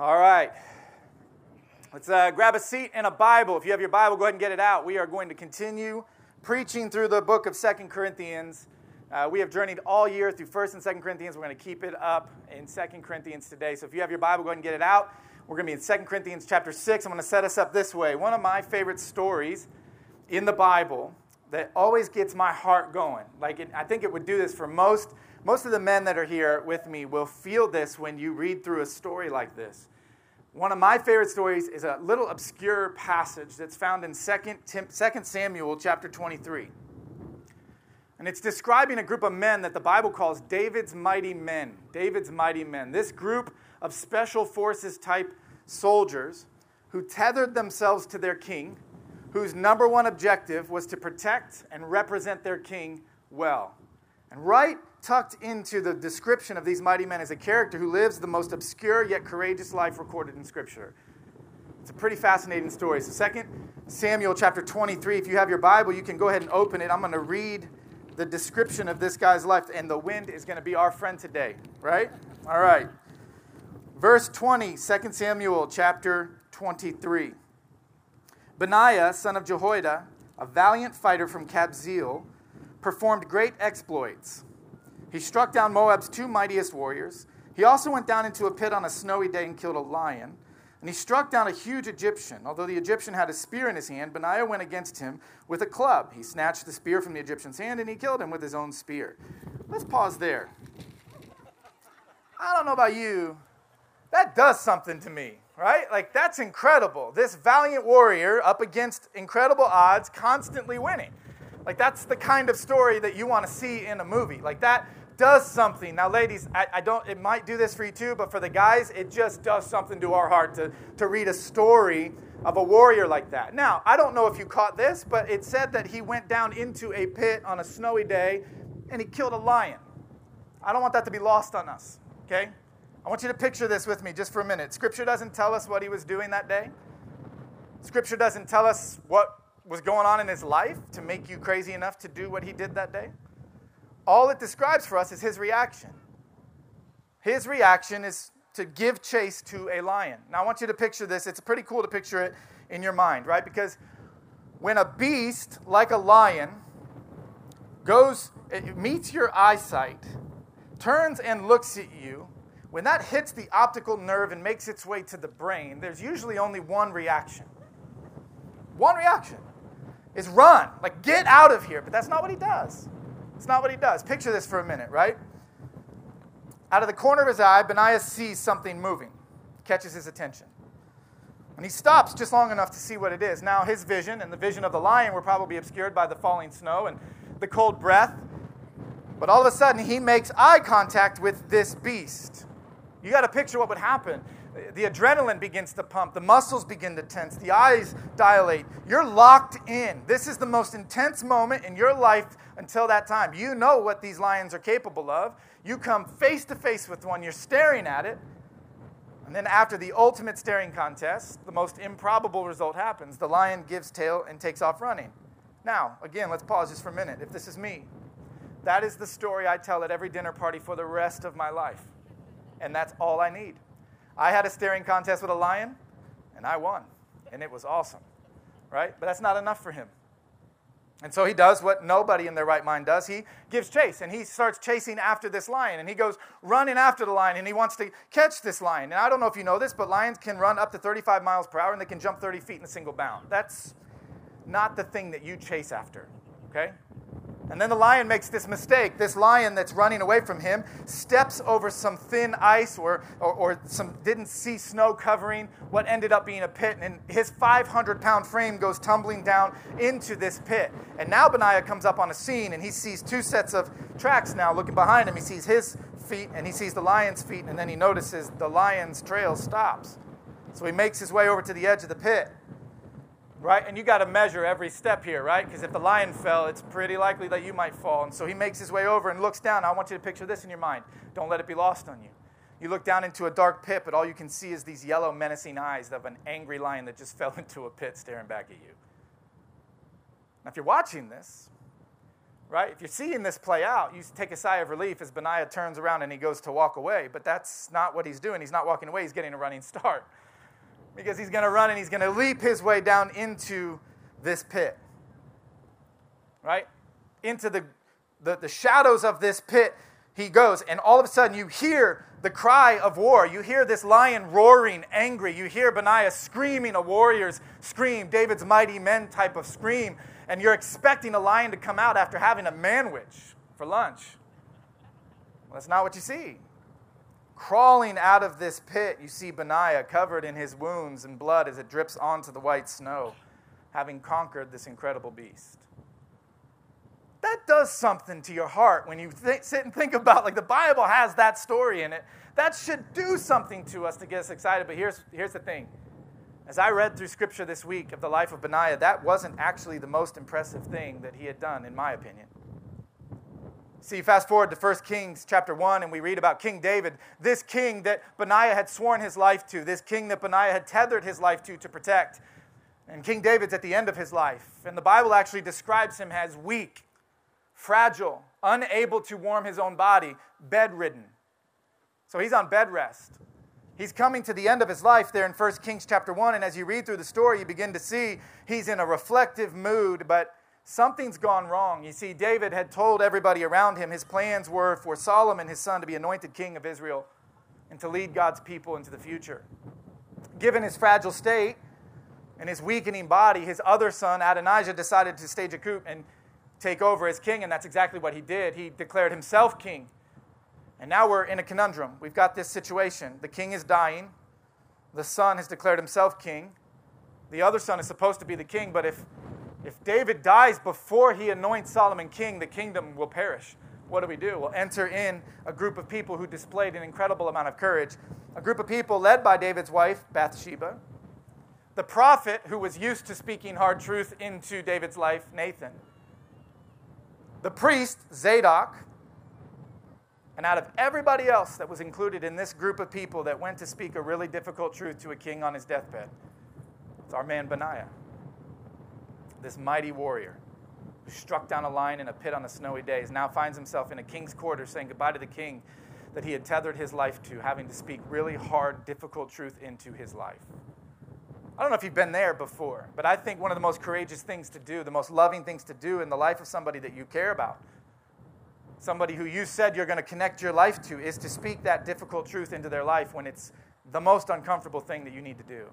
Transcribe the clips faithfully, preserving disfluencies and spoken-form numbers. All right. Let's uh, grab a seat and a Bible. If you have your Bible, go ahead and get it out. We are going to continue preaching through the book of Second Corinthians. Uh, we have journeyed all year through First and Second Corinthians. We're going to keep it up in Second Corinthians today. So if you have your Bible, go ahead and get it out. We're going to be in Second Corinthians chapter six. I'm going to set us up this way. One of my favorite stories in the Bible that always gets my heart going. Like it, I think it would do this for most, most of the men that are here with me will feel this when you read through a story like this. One of my favorite stories is a little obscure passage that's found in Second Samuel chapter twenty-three. And it's describing a group of men that the Bible calls David's mighty men. David's mighty men. This group of special forces type soldiers who tethered themselves to their king, whose number one objective was to protect and represent their king well. And right tucked into the description of these mighty men is a character who lives the most obscure yet courageous life recorded in Scripture. It's a pretty fascinating story. So Second Samuel chapter twenty-three, if you have your Bible, you can go ahead and open it. I'm going to read the description of this guy's life, and the wind is going to be our friend today, right? All right. Verse twenty, Second Samuel chapter twenty-three. Benaiah, son of Jehoiada, a valiant fighter from Kabzeel, performed great exploits. He struck down Moab's two mightiest warriors. He also went down into a pit on a snowy day and killed a lion. And he struck down a huge Egyptian. Although the Egyptian had a spear in his hand, Benaiah went against him with a club. He snatched the spear from the Egyptian's hand, and he killed him with his own spear. Let's pause there. I don't know about you. That does something to me, right? Like, that's incredible. This valiant warrior up against incredible odds, constantly winning. Like, that's the kind of story that you want to see in a movie. Like, that does something. Now, ladies, I, I don't. It might do this for you too, but for the guys, it just does something to our heart to, to read a story of a warrior like that. Now, I don't know if you caught this, but it said that he went down into a pit on a snowy day, and he killed a lion. I don't want that to be lost on us, okay? I want you to picture this with me just for a minute. Scripture doesn't tell us what he was doing that day. Scripture doesn't tell us what was going on in his life to make you crazy enough to do what he did that day. All it describes for us is his reaction. His reaction is to give chase to a lion. Now, I want you to picture this. It's pretty cool to picture it in your mind, right? Because when a beast like a lion goes, it meets your eyesight, turns and looks at you, when that hits the optical nerve and makes its way to the brain, there's usually only one reaction. One reaction. Is run, like get out of here. But that's not what he does. It's not what he does. Picture this for a minute, right? Out of the corner of his eye, Benaiah sees something moving, catches his attention. And he stops just long enough to see what it is. Now his vision and the vision of the lion were probably obscured by the falling snow and the cold breath. But all of a sudden, he makes eye contact with this beast. You got to picture what would happen. The adrenaline begins to pump. The muscles begin to tense. The eyes dilate. You're locked in. This is the most intense moment in your life until that time. You know what these lions are capable of. You come face to face with one. You're staring at it. And then after the ultimate staring contest, the most improbable result happens. The lion gives tail and takes off running. Now, again, let's pause just for a minute. If this is me, that is the story I tell at every dinner party for the rest of my life. And that's all I need. I had a staring contest with a lion, and I won, and it was awesome, right? But that's not enough for him. And so he does what nobody in their right mind does. He gives chase, and he starts chasing after this lion, and he goes running after the lion, and he wants to catch this lion. And I don't know if you know this, but lions can run up to thirty-five miles per hour, and they can jump thirty feet in a single bound. That's not the thing that you chase after, okay? And then the lion makes this mistake. This lion that's running away from him steps over some thin ice or, or, or some didn't see snow covering what ended up being a pit. And his five hundred pound frame goes tumbling down into this pit. And now Benaiah comes up on a scene, and he sees two sets of tracks now looking behind him. He sees his feet, and he sees the lion's feet, and then he notices the lion's trail stops. So he makes his way over to the edge of the pit. Right? And you got to measure every step here, right? Because if the lion fell, it's pretty likely that you might fall. And so he makes his way over and looks down. I want you to picture this in your mind. Don't let it be lost on you. You look down into a dark pit, but all you can see is these yellow, menacing eyes of an angry lion that just fell into a pit staring back at you. Now, if you're watching this, right? If you're seeing this play out, you take a sigh of relief as Benaiah turns around and he goes to walk away. But that's not what he's doing. He's not walking away. He's getting a running start because he's going to run and he's going to leap his way down into this pit, right? Into the, the, the shadows of this pit he goes, and all of a sudden you hear the cry of war. You hear this lion roaring angry. You hear Benaiah screaming a warrior's scream, David's mighty men type of scream, and you're expecting a lion to come out after having a manwich for lunch. Well, that's not what you see. Crawling out of this pit, you see Benaiah covered in his wounds and blood as it drips onto the white snow, having conquered this incredible beast. That does something to your heart when you th- sit and think about, like, the Bible has that story in it. That should do something to us to get us excited. But here's, here's the thing. As I read through Scripture this week of the life of Benaiah, that wasn't actually the most impressive thing that he had done, in my opinion. See, fast forward to First Kings chapter one, and we read about King David, this king that Benaiah had sworn his life to, this king that Benaiah had tethered his life to to protect. And King David's at the end of his life. And the Bible actually describes him as weak, fragile, unable to warm his own body, bedridden. So he's on bed rest. He's coming to the end of his life there in First Kings chapter one, and as you read through the story, you begin to see he's in a reflective mood, but something's gone wrong. You see, David had told everybody around him his plans were for Solomon, his son, to be anointed king of Israel and to lead God's people into the future. Given his fragile state and his weakening body, his other son, Adonijah, decided to stage a coup and take over as king, and that's exactly what he did. He declared himself king. And now we're in a conundrum. We've got this situation. The king is dying. The son has declared himself king. The other son is supposed to be the king, but if, if David dies before he anoints Solomon king, the kingdom will perish. What do we do? We'll enter in a group of people who displayed an incredible amount of courage, a group of people led by David's wife, Bathsheba, the prophet who was used to speaking hard truth into David's life, Nathan, the priest, Zadok, and out of everybody else that was included in this group of people that went to speak a really difficult truth to a king on his deathbed, it's our man Benaiah, this mighty warrior who struck down a lion in a pit on a snowy day, now finds himself in a king's quarters saying goodbye to the king that he had tethered his life to, having to speak really hard, difficult truth into his life. I don't know if you've been there before, but I think one of the most courageous things to do, the most loving things to do in the life of somebody that you care about, somebody who you said you're going to connect your life to, is to speak that difficult truth into their life when it's the most uncomfortable thing that you need to do.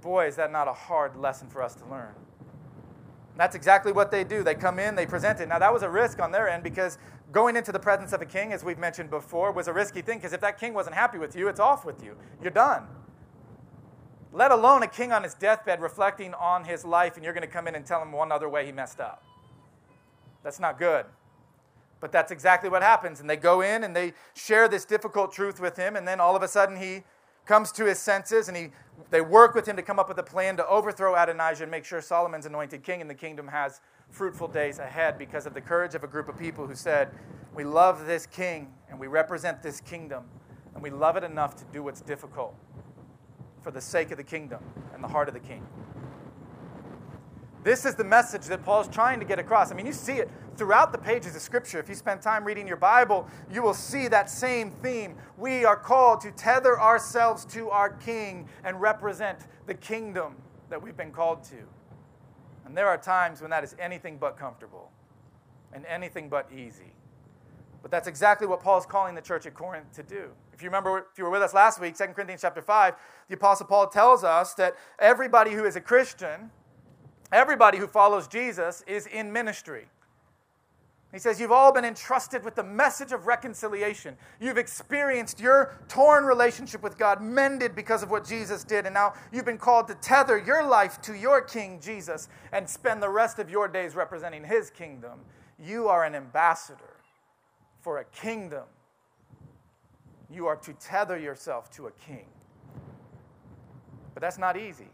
Boy, is that not a hard lesson for us to learn. And that's exactly what they do. They come in, they present it. Now, that was a risk on their end because going into the presence of a king, as we've mentioned before, was a risky thing because if that king wasn't happy with you, it's off with you. You're done. Let alone a king on his deathbed reflecting on his life, and you're going to come in and tell him one other way he messed up. That's not good. But that's exactly what happens. And they go in and they share this difficult truth with him, and then all of a sudden he comes to his senses, and he they work with him to come up with a plan to overthrow Adonijah and make sure Solomon's anointed king and the kingdom has fruitful days ahead because of the courage of a group of people who said, we love this king and we represent this kingdom, and we love it enough to do what's difficult for the sake of the kingdom and the heart of the king. This is the message that Paul's trying to get across. I mean, you see it throughout the pages of Scripture. If you spend time reading your Bible, you will see that same theme. We are called to tether ourselves to our king and represent the kingdom that we've been called to. And there are times when that is anything but comfortable and anything but easy. But that's exactly what Paul's calling the church at Corinth to do. If you remember, if you were with us last week, Second Corinthians chapter five, the Apostle Paul tells us that everybody who is a Christian, everybody who follows Jesus is in ministry. He says, you've all been entrusted with the message of reconciliation. You've experienced your torn relationship with God mended because of what Jesus did, and now you've been called to tether your life to your King Jesus and spend the rest of your days representing his kingdom. You are an ambassador for a kingdom. You are to tether yourself to a king. But that's not easy.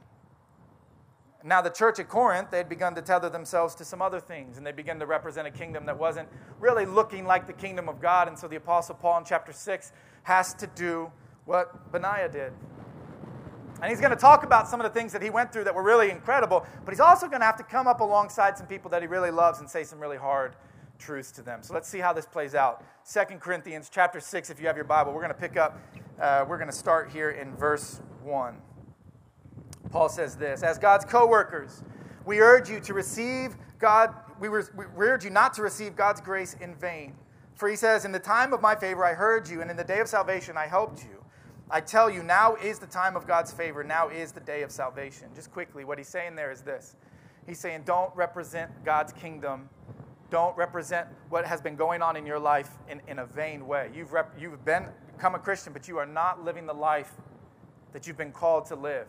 Now, the church at Corinth, they'd begun to tether themselves to some other things, and they began to represent a kingdom that wasn't really looking like the kingdom of God. And so the Apostle Paul in chapter six has to do what Benaiah did. And he's going to talk about some of the things that he went through that were really incredible, but he's also going to have to come up alongside some people that he really loves and say some really hard truths to them. So let's see how this plays out. Second Corinthians chapter six, if you have your Bible, we're going to pick up, uh, we're going to start here in verse one. Paul says this, as God's co-workers, we urge you to receive God, we, were, we urge you not to receive God's grace in vain. For he says, in the time of my favor I heard you, and in the day of salvation I helped you. I tell you, now is the time of God's favor. Now is the day of salvation. Just quickly, what he's saying there is this. He's saying, don't represent God's kingdom. Don't represent what has been going on in your life in, in a vain way. You've, rep, you've been, become a Christian, but you are not living the life that you've been called to live.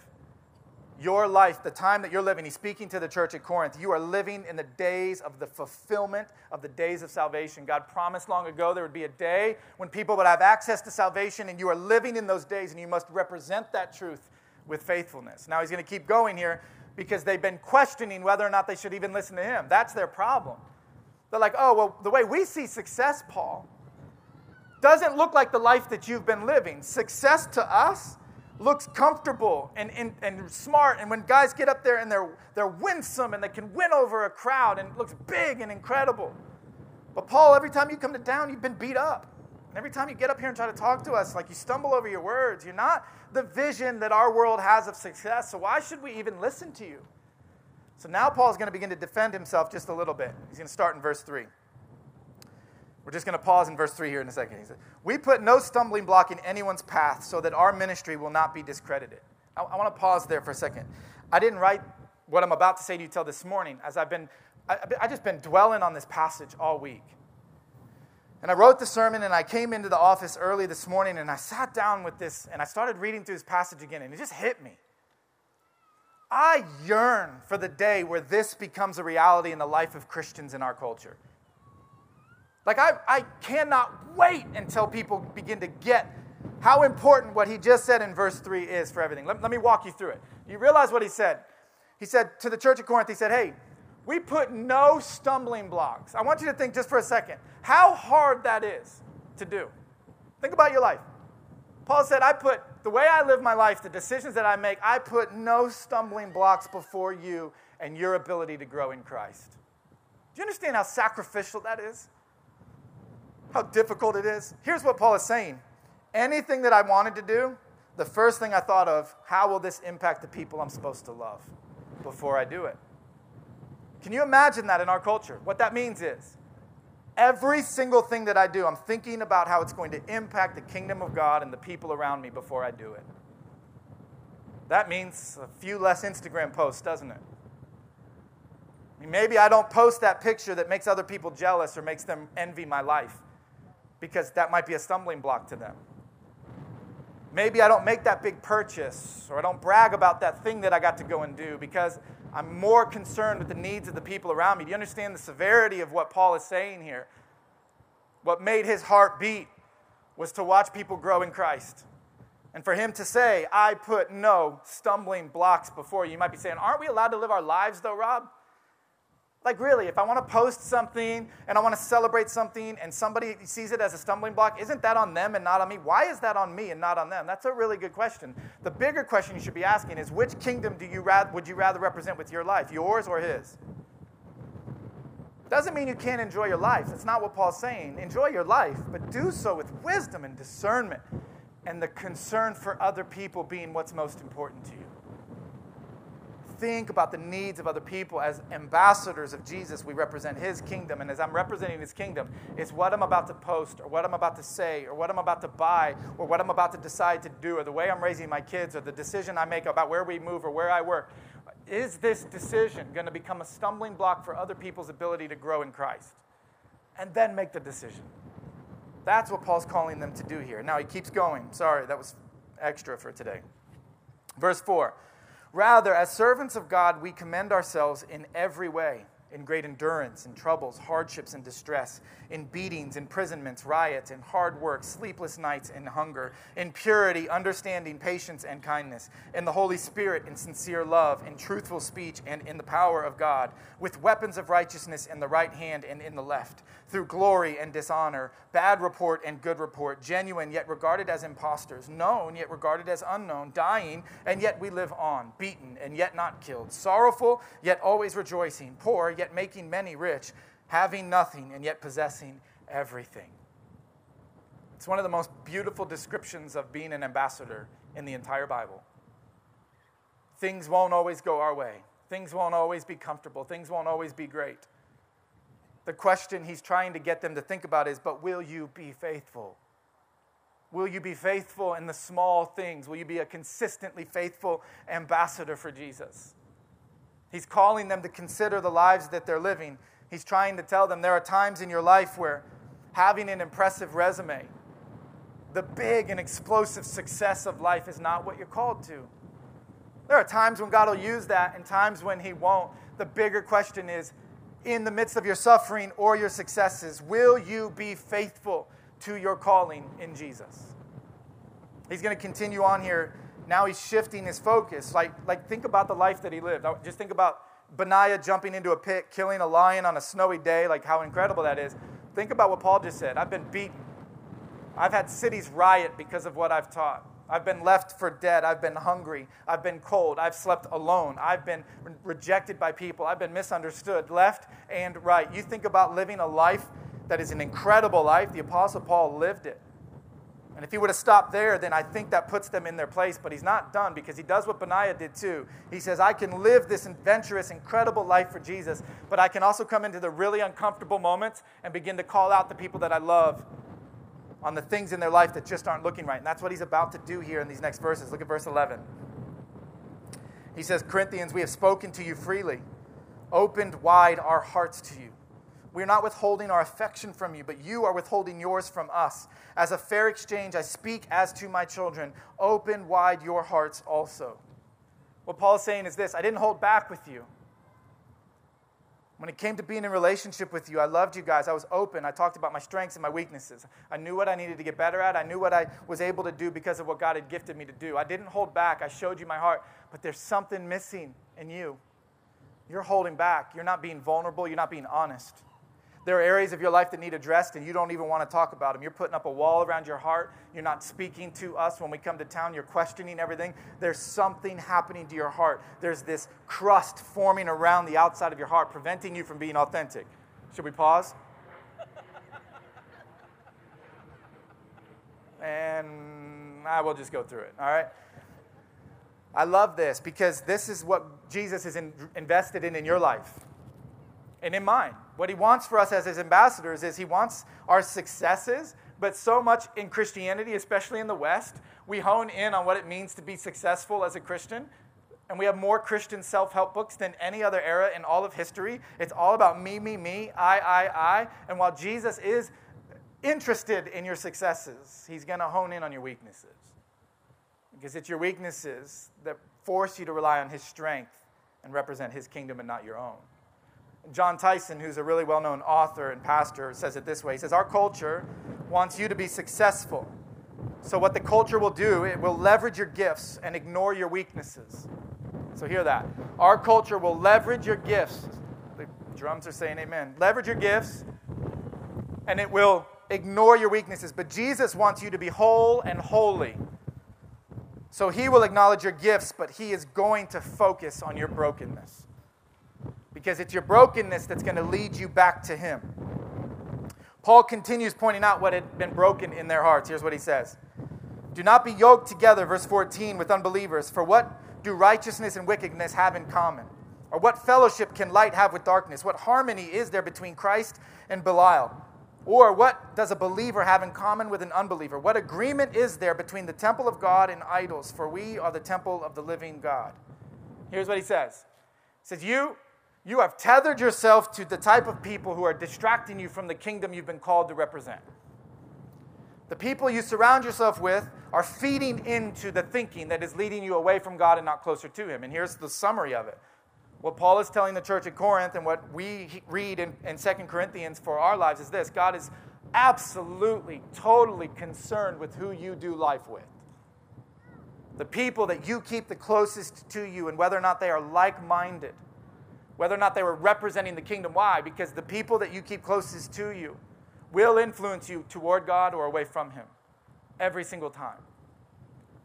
Your life, the time that you're living, he's speaking to the church at Corinth, you are living in the days of the fulfillment of the days of salvation. God promised long ago there would be a day when people would have access to salvation, and you are living in those days, and you must represent that truth with faithfulness. Now he's going to keep going here because they've been questioning whether or not they should even listen to him. That's their problem. They're like, oh, well, the way we see success, Paul, doesn't look like the life that you've been living. Success to us looks comfortable and, and, and smart, and when guys get up there and they're, they're winsome and they can win over a crowd and it looks big and incredible. But Paul, every time you come to town, you've been beat up. And every time you get up here and try to talk to us, like you stumble over your words. You're not the vision that our world has of success, so why should we even listen to you? So now Paul's going to begin to defend himself just a little bit. He's going to start in verse three. We're just going to pause in verse three here in a second. He said, we put no stumbling block in anyone's path so that our ministry will not be discredited. I, I want to pause there for a second. I didn't write what I'm about to say to you till this morning, as I've been, I, I've just been dwelling on this passage all week. And I wrote the sermon, and I came into the office early this morning, and I sat down with this, and I started reading through this passage again, and it just hit me. I yearn for the day where this becomes a reality in the life of Christians in our culture. Like, I, I cannot wait until people begin to get how important what he just said in verse three is for everything. Let, let me walk you through it. You realize what he said. He said to the church at Corinth, he said, hey, we put no stumbling blocks. I want you to think just for a second how hard that is to do. Think about your life. Paul said, I put, the way I live my life, the decisions that I make, I put no stumbling blocks before you and your ability to grow in Christ. Do you understand how sacrificial that is? How difficult it is? Here's what Paul is saying. Anything that I wanted to do, the first thing I thought of, how will this impact the people I'm supposed to love before I do it? Can you imagine that in our culture? What that means is every single thing that I do, I'm thinking about how it's going to impact the kingdom of God and the people around me before I do it. That means a few less Instagram posts, doesn't it? I mean, maybe I don't post that picture that makes other people jealous or makes them envy my life, because that might be a stumbling block to them. Maybe I don't make that big purchase, or I don't brag about that thing that I got to go and do, because I'm more concerned with the needs of the people around me. Do you understand the severity of what Paul is saying here? What made his heart beat was to watch people grow in Christ. And for him to say, I put no stumbling blocks before you. You might be saying, aren't we allowed to live our lives though, Rob? Like, really, if I want to post something and I want to celebrate something and somebody sees it as a stumbling block, isn't that on them and not on me? Why is that on me and not on them? That's a really good question. The bigger question you should be asking is, which kingdom do you rather, would you rather represent with your life, yours or his? Doesn't mean you can't enjoy your life. That's not what Paul's saying. Enjoy your life, but do so with wisdom and discernment and the concern for other people being what's most important to you. Think about the needs of other people. As ambassadors of Jesus, we represent his kingdom, and as I'm representing his kingdom, it's what I'm about to post or what I'm about to say or what I'm about to buy or what I'm about to decide to do or the way I'm raising my kids or the decision I make about where we move or where I work. Is this decision going to become a stumbling block for other people's ability to grow in Christ? And then make the decision. That's what Paul's calling them to do here. Now he keeps going. Sorry, that was extra for today. Verse four. Rather, as servants of God, we commend ourselves in every way, in great endurance, in troubles, hardships, and distress, in beatings, imprisonments, riots, in hard work, sleepless nights, and hunger, in purity, understanding, patience, and kindness, in the Holy Spirit, in sincere love, in truthful speech, and in the power of God, with weapons of righteousness in the right hand and in the left, through glory and dishonor, bad report and good report, genuine yet regarded as impostors, known yet regarded as unknown, dying and yet we live on, beaten and yet not killed, sorrowful yet always rejoicing, poor yet making many rich, having nothing and yet possessing everything. It's one of the most beautiful descriptions of being an ambassador in the entire Bible. Things won't always go our way. Things won't always be comfortable. Things won't always be great. The question he's trying to get them to think about is, but will you be faithful? Will you be faithful in the small things? Will you be a consistently faithful ambassador for Jesus? He's calling them to consider the lives that they're living. He's trying to tell them there are times in your life where having an impressive resume, the big and explosive success of life is not what you're called to. There are times when God will use that and times when He won't. The bigger question is, in the midst of your suffering or your successes, will you be faithful to your calling in Jesus? He's going to continue on here. Now he's shifting his focus. Like, like think about the life that he lived. Just think about Benaiah jumping into a pit, killing a lion on a snowy day, like how incredible that is. Think about what Paul just said. I've been beaten. I've had cities riot because of what I've taught. I've been left for dead. I've been hungry. I've been cold. I've slept alone. I've been re- rejected by people. I've been misunderstood, left and right. You think about living a life that is an incredible life. The Apostle Paul lived it. And if he would have stopped there, then I think that puts them in their place. But he's not done, because he does what Benaiah did too. He says, I can live this adventurous, incredible life for Jesus, but I can also come into the really uncomfortable moments and begin to call out the people that I love on the things in their life that just aren't looking right. And that's what he's about to do here in these next verses. Look at verse eleven. He says, Corinthians, we have spoken to you freely, opened wide our hearts to you. We are not withholding our affection from you, but you are withholding yours from us. As a fair exchange, I speak as to my children. Open wide your hearts also. What Paul is saying is this: I didn't hold back with you. When it came to being in relationship with you, I loved you guys. I was open. I talked about my strengths and my weaknesses. I knew what I needed to get better at. I knew what I was able to do because of what God had gifted me to do. I didn't hold back. I showed you my heart. But there's something missing in you. You're holding back. You're not being vulnerable. You're not being honest. There are areas of your life that need addressed, and you don't even want to talk about them. You're putting up a wall around your heart. You're not speaking to us when we come to town. You're questioning everything. There's something happening to your heart. There's this crust forming around the outside of your heart, preventing you from being authentic. Should we pause? And I will just go through it, all right? I love this, because this is what Jesus is in, invested in in your life and in mine. What he wants for us as his ambassadors is he wants our successes, but so much in Christianity, especially in the West, we hone in on what it means to be successful as a Christian, and we have more Christian self-help books than any other era in all of history. It's all about me, me, me, I, I, I, and while Jesus is interested in your successes, he's going to hone in on your weaknesses, because it's your weaknesses that force you to rely on his strength and represent his kingdom and not your own. John Tyson, who's a really well-known author and pastor, says it this way. He says, our culture wants you to be successful. So what the culture will do, it will leverage your gifts and ignore your weaknesses. So hear that. Our culture will leverage your gifts. The drums are saying amen. Leverage your gifts, and it will ignore your weaknesses. But Jesus wants you to be whole and holy. So he will acknowledge your gifts, but he is going to focus on your brokenness, because it's your brokenness that's going to lead you back to him. Paul continues pointing out what had been broken in their hearts. Here's what he says. Do not be yoked together, verse fourteen, with unbelievers. For what do righteousness and wickedness have in common? Or what fellowship can light have with darkness? What harmony is there between Christ and Belial? Or what does a believer have in common with an unbeliever? What agreement is there between the temple of God and idols? For we are the temple of the living God. Here's what he says. He says, you... You have tethered yourself to the type of people who are distracting you from the kingdom you've been called to represent. The people you surround yourself with are feeding into the thinking that is leading you away from God and not closer to Him. And here's the summary of it. What Paul is telling the church at Corinth and what we read in, in Second Corinthians for our lives is this. God is absolutely, totally concerned with who you do life with. The people that you keep the closest to you and whether or not they are like-minded. Whether or not they were representing the kingdom. Why? Because the people that you keep closest to you will influence you toward God or away from Him. Every single time.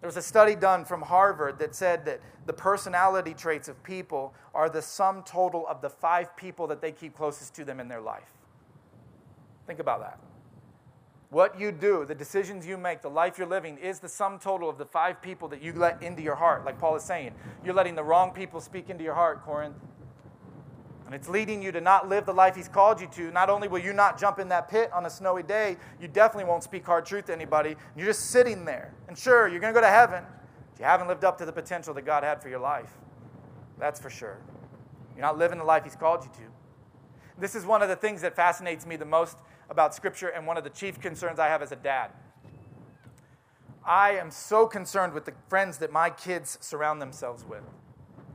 There was a study done from Harvard that said that the personality traits of people are the sum total of the five people that they keep closest to them in their life. Think about that. What you do, the decisions you make, the life you're living is the sum total of the five people that you let into your heart. Like Paul is saying, you're letting the wrong people speak into your heart, Corinth. And it's leading you to not live the life He's called you to. Not only will you not jump in that pit on a snowy day, you definitely won't speak hard truth to anybody. You're just sitting there. And sure, you're going to go to heaven, but you haven't lived up to the potential that God had for your life. That's for sure. You're not living the life He's called you to. This is one of the things that fascinates me the most about Scripture and one of the chief concerns I have as a dad. I am so concerned with the friends that my kids surround themselves with.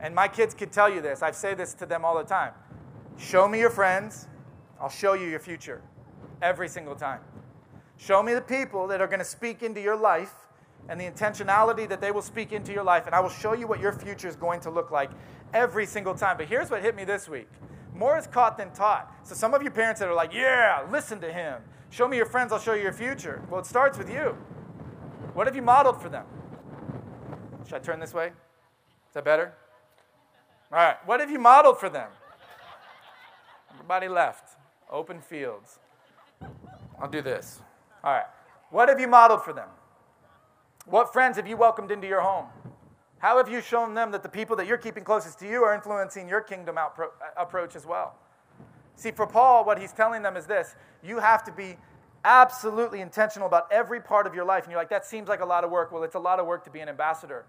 And my kids could tell you this. I say this to them all the time. Show me your friends, I'll show you your future. Every single time. Show me the people that are going to speak into your life and the intentionality that they will speak into your life, and I will show you what your future is going to look like every single time. But here's what hit me this week. More is caught than taught. So some of you parents that are like, yeah, listen to him. Show me your friends, I'll show you your future. Well, it starts with you. What have you modeled for them? Should I turn this way? Is that better? All right, what have you modeled for them? Everybody left. Open fields. I'll do this. All right. What have you modeled for them? What friends have you welcomed into your home? How have you shown them that the people that you're keeping closest to you are influencing your kingdom outpro- approach as well? See, for Paul, what he's telling them is this. You have to be absolutely intentional about every part of your life. And you're like, that seems like a lot of work. Well, it's a lot of work to be an ambassador.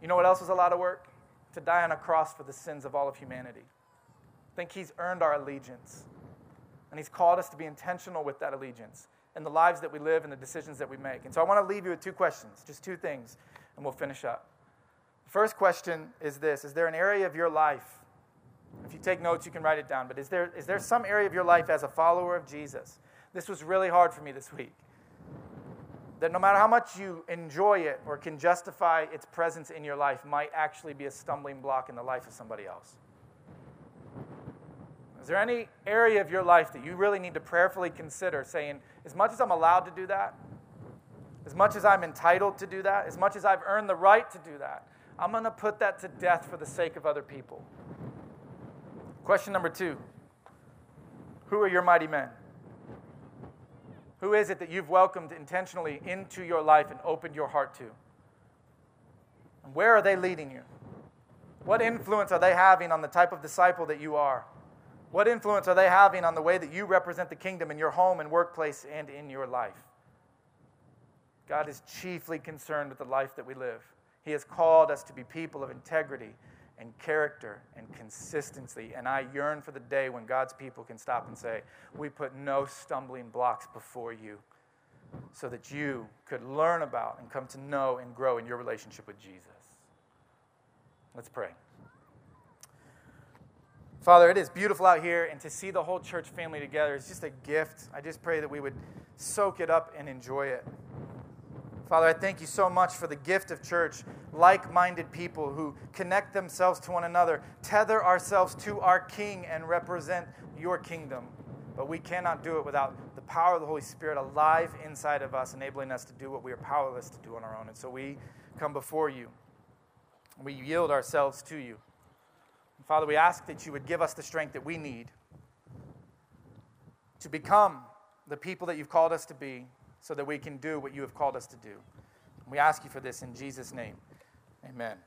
You know what else is a lot of work? To die on a cross for the sins of all of humanity. I think He's earned our allegiance. And He's called us to be intentional with that allegiance and the lives that we live and the decisions that we make. And so I want to leave you with two questions, just two things, and we'll finish up. The first question is this. Is there an area of your life? If you take notes, you can write it down. But is there is there some area of your life as a follower of Jesus? This was really hard for me this week. That no matter how much you enjoy it or can justify its presence in your life might actually be a stumbling block in the life of somebody else. Is there any area of your life that you really need to prayerfully consider saying, as much as I'm allowed to do that, as much as I'm entitled to do that, as much as I've earned the right to do that, I'm going to put that to death for the sake of other people. Question number two, who are your mighty men? Who is it that you've welcomed intentionally into your life and opened your heart to? And where are they leading you? What influence are they having on the type of disciple that you are? What influence are they having on the way that you represent the kingdom in your home and workplace and in your life? God is chiefly concerned with the life that we live. He has called us to be people of integrity and character and consistency. And I yearn for the day when God's people can stop and say, we put no stumbling blocks before you so that you could learn about and come to know and grow in your relationship with Jesus. Let's pray. Father, it is beautiful out here, and to see the whole church family together is just a gift. I just pray that we would soak it up and enjoy it. Father, I thank you so much for the gift of church, like-minded people who connect themselves to one another, tether ourselves to our King and represent your kingdom. But we cannot do it without the power of the Holy Spirit alive inside of us, enabling us to do what we are powerless to do on our own. And so we come before you. We yield ourselves to you. And Father, we ask that you would give us the strength that we need to become the people that you've called us to be, so that we can do what you have called us to do. We ask you for this in Jesus' name. Amen.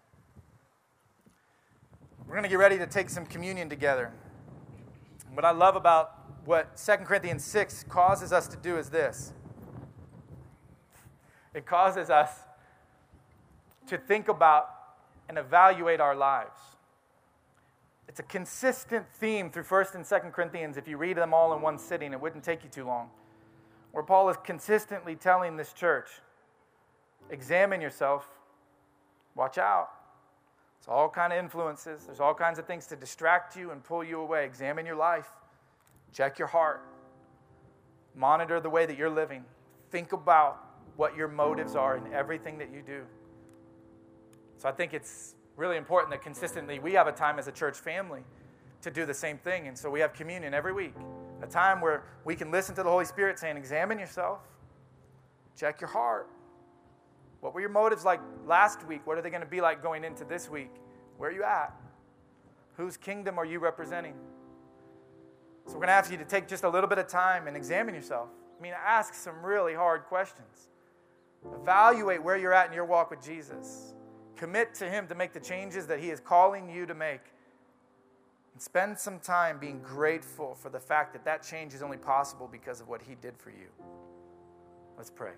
We're going to get ready to take some communion together. What I love about what Second Corinthians six causes us to do is this. It causes us to think about and evaluate our lives. It's a consistent theme through First and Second Corinthians. If you read them all in one sitting, it wouldn't take you too long. Where Paul is consistently telling this church, examine yourself, watch out, It's all kinds of influences. There's all kinds of things to distract you and pull you away. Examine your life. Check your heart. Monitor the way that you're living. Think about what your motives are in everything that you do. So I think it's really important that consistently we have a time as a church family to do the same thing. And so we have communion every week, a time where we can listen to the Holy Spirit saying, examine yourself, check your heart. What were your motives like last week? What are they going to be like going into this week? Where are you at? Whose kingdom are you representing? So we're going to ask you to take just a little bit of time and examine yourself. I mean, ask some really hard questions. Evaluate where you're at in your walk with Jesus. Commit to Him to make the changes that He is calling you to make. And spend some time being grateful for the fact that that change is only possible because of what He did for you. Let's pray.